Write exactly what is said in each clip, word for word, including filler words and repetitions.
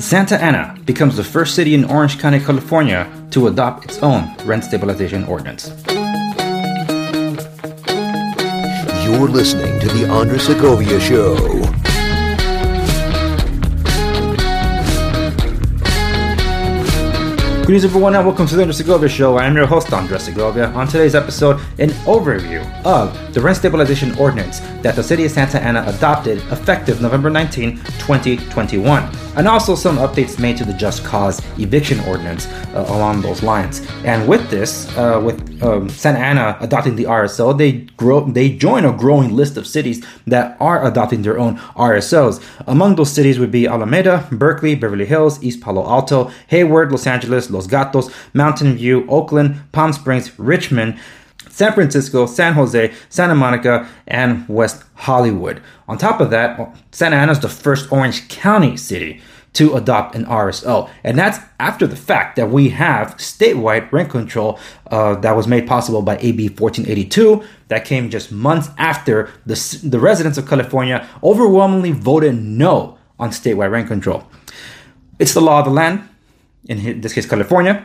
Santa Ana becomes the first city in Orange County, California to adopt its own rent stabilization ordinance. You're listening to The Andres Segovia Show. Good news, everyone, and welcome to The Andres Segovia Show. I am your host, Andres Segovia. On today's episode, an overview of the rent stabilization ordinance that the city of Santa Ana adopted effective November nineteenth, twenty twenty-one, and also some updates made to the Just Cause eviction ordinance uh, along those lines. And with this, uh, with um, Santa Ana adopting the R S O, they grow, they join a growing list of cities that are adopting their own R S Os. Among those cities would be Alameda, Berkeley, Beverly Hills, East Palo Alto, Hayward, Los Angeles, Los Gatos, Mountain View, Oakland, Palm Springs, Richmond, San Francisco, San Jose, Santa Monica, and West Hollywood. On top of that, Santa Ana is the first Orange County city to adopt an R S O. And that's after the fact that we have statewide rent control uh, that was made possible by A B fourteen eighty-two that came just months after the, the residents of California overwhelmingly voted no on statewide rent control. It's the law of the land, in this case California,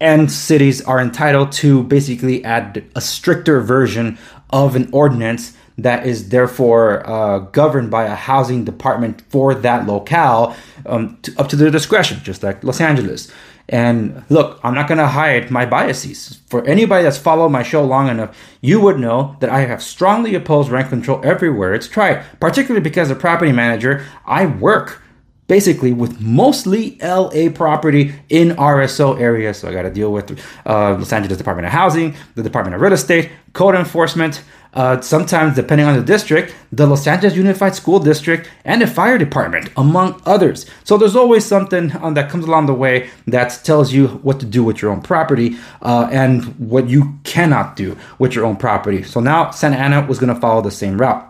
and cities are entitled to basically add a stricter version of an ordinance that is therefore uh, governed by a housing department for that locale um, to, up to their discretion, just like Los Angeles. And look, I'm not going to hide my biases. For anybody that's followed my show long enough, you would know that I have strongly opposed rent control everywhere it's tried, particularly because as a property manager, I work basically with mostly L A property in R S O areas. So I got to deal with uh, Los Angeles Department of Housing, the Department of Real Estate, code enforcement, uh, sometimes depending on the district, the Los Angeles Unified School District, and the fire department, among others. So there's always something um, that comes along the way that tells you what to do with your own property uh, and what you cannot do with your own property. So now Santa Ana was going to follow the same route.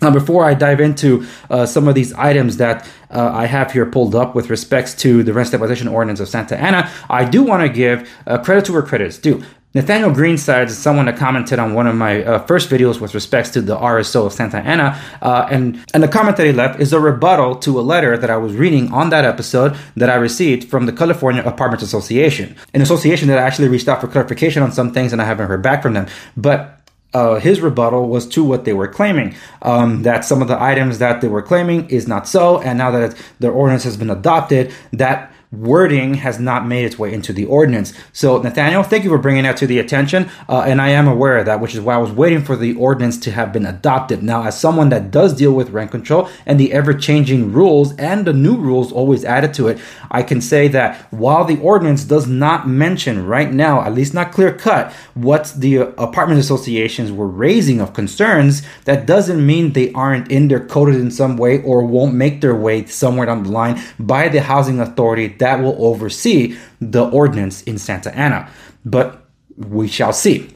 Now, before I dive into uh, some of these items that uh, I have here pulled up with respects to the rent stabilization ordinance of Santa Ana, I do want to give uh, credit to where credit is due. Nathaniel Greensides is someone that commented on one of my uh, first videos with respects to the R S O of Santa Ana, uh, and, and the comment that he left is a rebuttal to a letter that I was reading on that episode that I received from the California Apartments Association, an association that I actually reached out for clarification on some things and I haven't heard back from them. But Uh, his rebuttal was to what they were claiming, um, that some of the items that they were claiming is not so, and now that their ordinance has been adopted, that wording has not made its way into the ordinance. So, Nathaniel, thank you for bringing that to the attention, uh, and I am aware of that, which is why I was waiting for the ordinance to have been adopted. Now, as someone that does deal with rent control and the ever-changing rules and the new rules always added to it, I can say that while the ordinance does not mention right now, at least not clear-cut, what the apartment associations were raising of concerns, that doesn't mean they aren't in there coded in some way or won't make their way somewhere down the line by the housing authority that will oversee the ordinance in Santa Ana, but we shall see.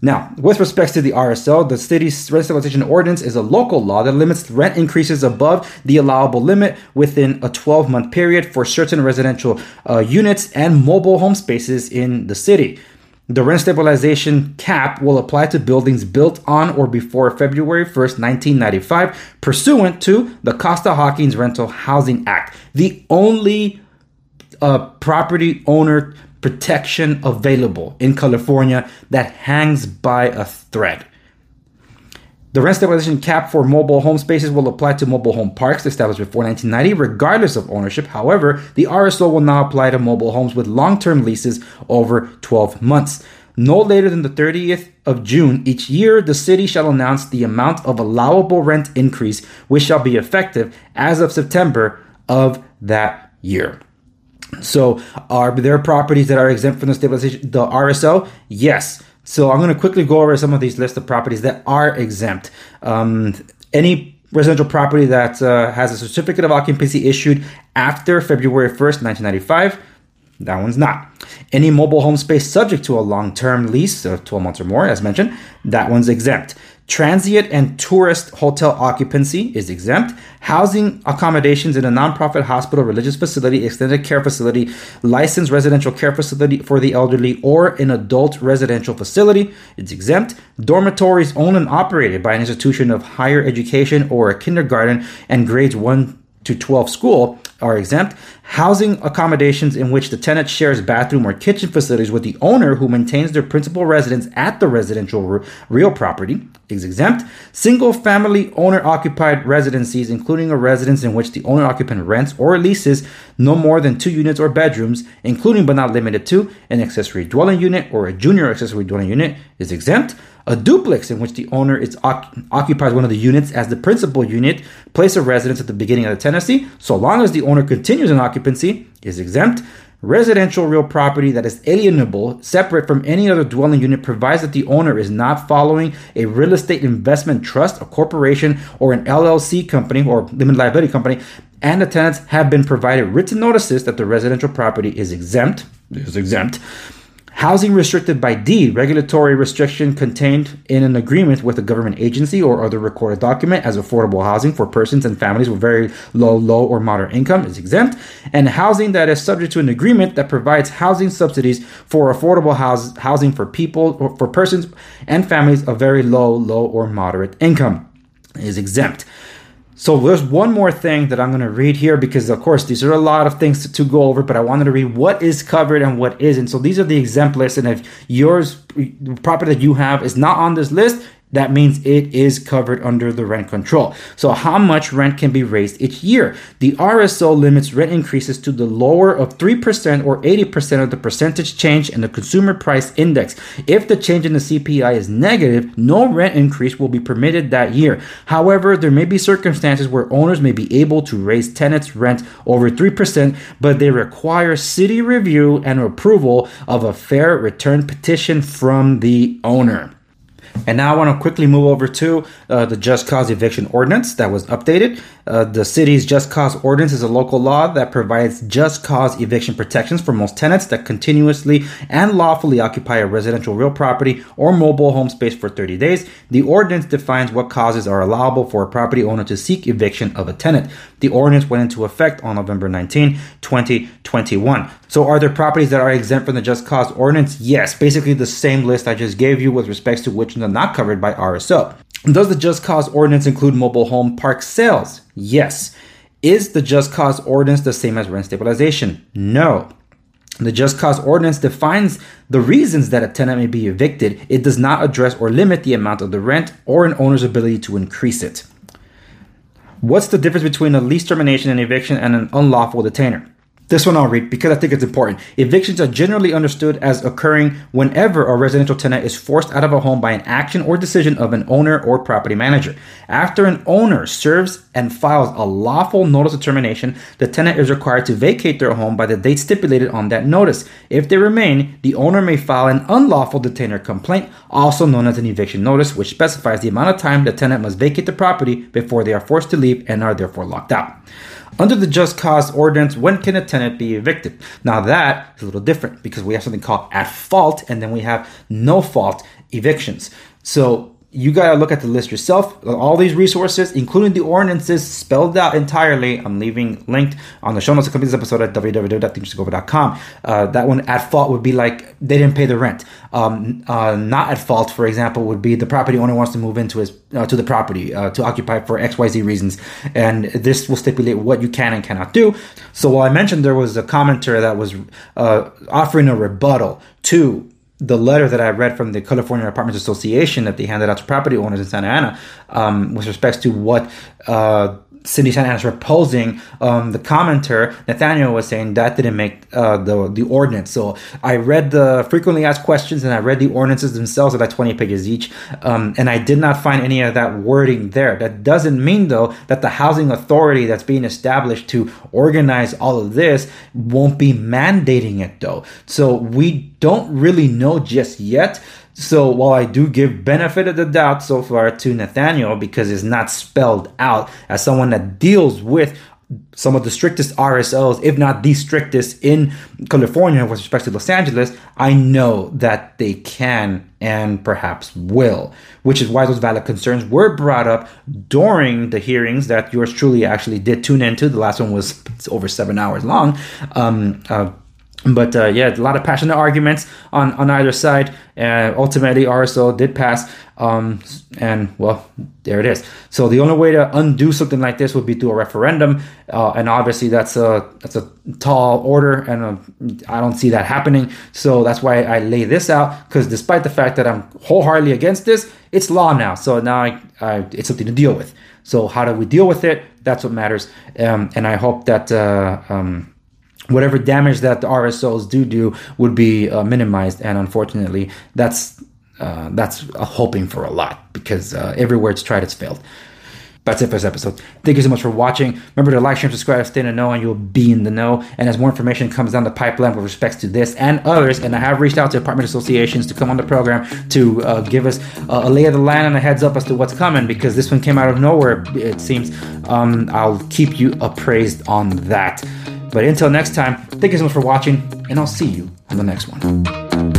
Now, with respect to the R S O, the city's rent stabilization ordinance is a local law that limits rent increases above the allowable limit within a twelve-month period for certain residential uh, units and mobile home spaces in the city. The rent stabilization cap will apply to buildings built on or before February first, nineteen ninety-five, pursuant to the Costa-Hawkins Rental Housing Act, the only Uh, property owner protection available in California that hangs by a thread. The rent stabilization cap for mobile home spaces will apply to mobile home parks established before nineteen ninety, regardless of ownership. However, the R S O will now apply to mobile homes with long-term leases over twelve months. No later than the thirtieth of June each year, the city shall announce the amount of allowable rent increase, which shall be effective as of September of that year. So are there properties that are exempt from the stabilization, the R S O? Yes. So I'm going to quickly go over some of these lists of properties that are exempt. Um, any residential property that uh, has a certificate of occupancy issued after February first, nineteen ninety-five, that one's not. Any mobile home space subject to a long-term lease of twelve months or more, as mentioned, that one's exempt. Transient and tourist hotel occupancy is exempt. Housing accommodations in a nonprofit hospital, religious facility, extended care facility, licensed residential care facility for the elderly, or an adult residential facility, it's exempt. Dormitories owned and operated by an institution of higher education or a kindergarten and grades one to twelve school are exempt. Housing accommodations in which the tenant shares bathroom or kitchen facilities with the owner who maintains their principal residence at the residential real property is exempt. Single family owner occupied residencies, including a residence in which the owner occupant rents or leases no more than two units or bedrooms, including but not limited to an accessory dwelling unit or a junior accessory dwelling unit, is exempt. A duplex in which the owner is occupies one of the units as the principal unit, place of residence at the beginning of the tenancy, so long as the owner continues in occupancy, is exempt. Residential real property that is alienable, separate from any other dwelling unit, provides that the owner is not following a real estate investment trust, a corporation, or an L L C company, or limited liability company, and the tenants have been provided written notices that the residential property is exempt. Is exempt. Housing restricted by deed, regulatory restriction contained in an agreement with a government agency or other recorded document as affordable housing for persons and families with very low, low or moderate income is exempt. And housing that is subject to an agreement that provides housing subsidies for affordable house, housing for people or for persons and families of very low, low or moderate income is exempt. So there's one more thing that I'm going to read here because, of course, these are a lot of things to, to go over, but I wanted to read what is covered and what isn't. So these are the exempt lists, and if yours, the property that you have is not on this list, that means it is covered under the rent control. So how much rent can be raised each year? The R S O limits rent increases to the lower of three percent or eighty percent of the percentage change in the consumer price index. If the change in the C P I is negative, no rent increase will be permitted that year. However, there may be circumstances where owners may be able to raise tenants' rent over three percent, but they require city review and approval of a fair return petition from the owner. And now I want to quickly move over to uh, the Just Cause Eviction Ordinance that was updated. Uh, the city's Just Cause Ordinance is a local law that provides just cause eviction protections for most tenants that continuously and lawfully occupy a residential real property or mobile home space for thirty days. The ordinance defines what causes are allowable for a property owner to seek eviction of a tenant. The ordinance went into effect on November nineteenth, twenty twenty-one. So are there properties that are exempt from the Just Cause Ordinance? Yes, basically the same list I just gave you with respects to which are not covered by R S O. Does the Just Cause Ordinance include mobile home park sales? Yes. Is the Just Cause Ordinance the same as rent stabilization? No. The Just Cause Ordinance defines the reasons that a tenant may be evicted. It does not address or limit the amount of the rent or an owner's ability to increase it. What's the difference between a lease termination and eviction and an unlawful detainer? This one I'll read because I think it's important. Evictions are generally understood as occurring whenever a residential tenant is forced out of a home by an action or decision of an owner or property manager. After an owner serves and files a lawful notice of termination, the tenant is required to vacate their home by the date stipulated on that notice. If they remain, the owner may file an unlawful detainer complaint, also known as an eviction notice, which specifies the amount of time the tenant must vacate the property before they are forced to leave and are therefore locked out. Under the Just Cause Ordinance, when can a tenant be evicted? Now that is a little different because we have something called at fault and then we have no fault evictions. So you got to look at the list yourself. All these resources, including the ordinances spelled out entirely, I'm leaving linked on the show notes to accompany this episode at w w w dot the andres segovia dot com. Uh, that one at fault would be like they didn't pay the rent. Um, uh, not at fault, for example, would be the property owner wants to move into his uh, to the property uh, to occupy for X Y Z reasons. And this will stipulate what you can and cannot do. So while I mentioned there was a commenter that was uh, offering a rebuttal to the letter that I read from the California Apartments Association that they handed out to property owners in Santa Ana um, with respects to what uh, Cindy Santana is proposing, um, the commenter, Nathaniel, was saying that didn't make uh, the, the ordinance. So I read the frequently asked questions and I read the ordinances themselves, about twenty pages each, um, and I did not find any of that wording there. That doesn't mean, though, that the housing authority that's being established to organize all of this won't be mandating it, though. So we don't really know just yet. So while I do give benefit of the doubt so far to Nathaniel because it's not spelled out, as someone that deals with some of the strictest R S Os, if not the strictest in California with respect to Los Angeles, I know that they can and perhaps will, which is why those valid concerns were brought up during the hearings that yours truly actually did tune into. The last one was over seven hours long. Um, uh, But uh, yeah, a lot of passionate arguments on, on either side. And ultimately, R S O did pass. Um, and well, there it is. So the only way to undo something like this would be through a referendum. Uh, and obviously, that's a that's a tall order. And I I don't see that happening. So that's why I lay this out. Because despite the fact that I'm wholeheartedly against this, it's law now. So now I, I, it's something to deal with. So how do we deal with it? That's what matters. Um, and I hope that... Uh, um, whatever damage that the R S Os do do would be uh, minimized, and unfortunately, that's uh, that's uh, hoping for a lot, because uh, everywhere it's tried, it's failed. That's it for this episode. Thank you so much for watching. Remember to like, share, subscribe, stay in the know, and you'll be in the know. And as more information comes down the pipeline with respects to this and others, and I have reached out to apartment associations to come on the program to uh, give us a lay of the land and a heads up as to what's coming, because this one came out of nowhere, it seems. Um, I'll keep you appraised on that. But until next time, thank you so much for watching, and I'll see you on the next one.